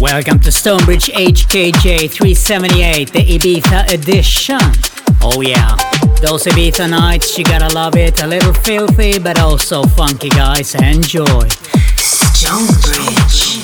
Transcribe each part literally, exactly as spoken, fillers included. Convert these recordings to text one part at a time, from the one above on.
Welcome to Stonebridge H K J three seventy-eight, the Ibiza edition. Oh yeah, those Ibiza nights, you gotta love it. A little filthy, but also funky, guys. Enjoy. Stonebridge.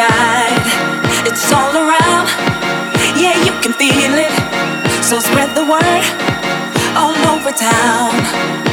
guide. It's all around, yeah, you can feel it. So spread the word all over town.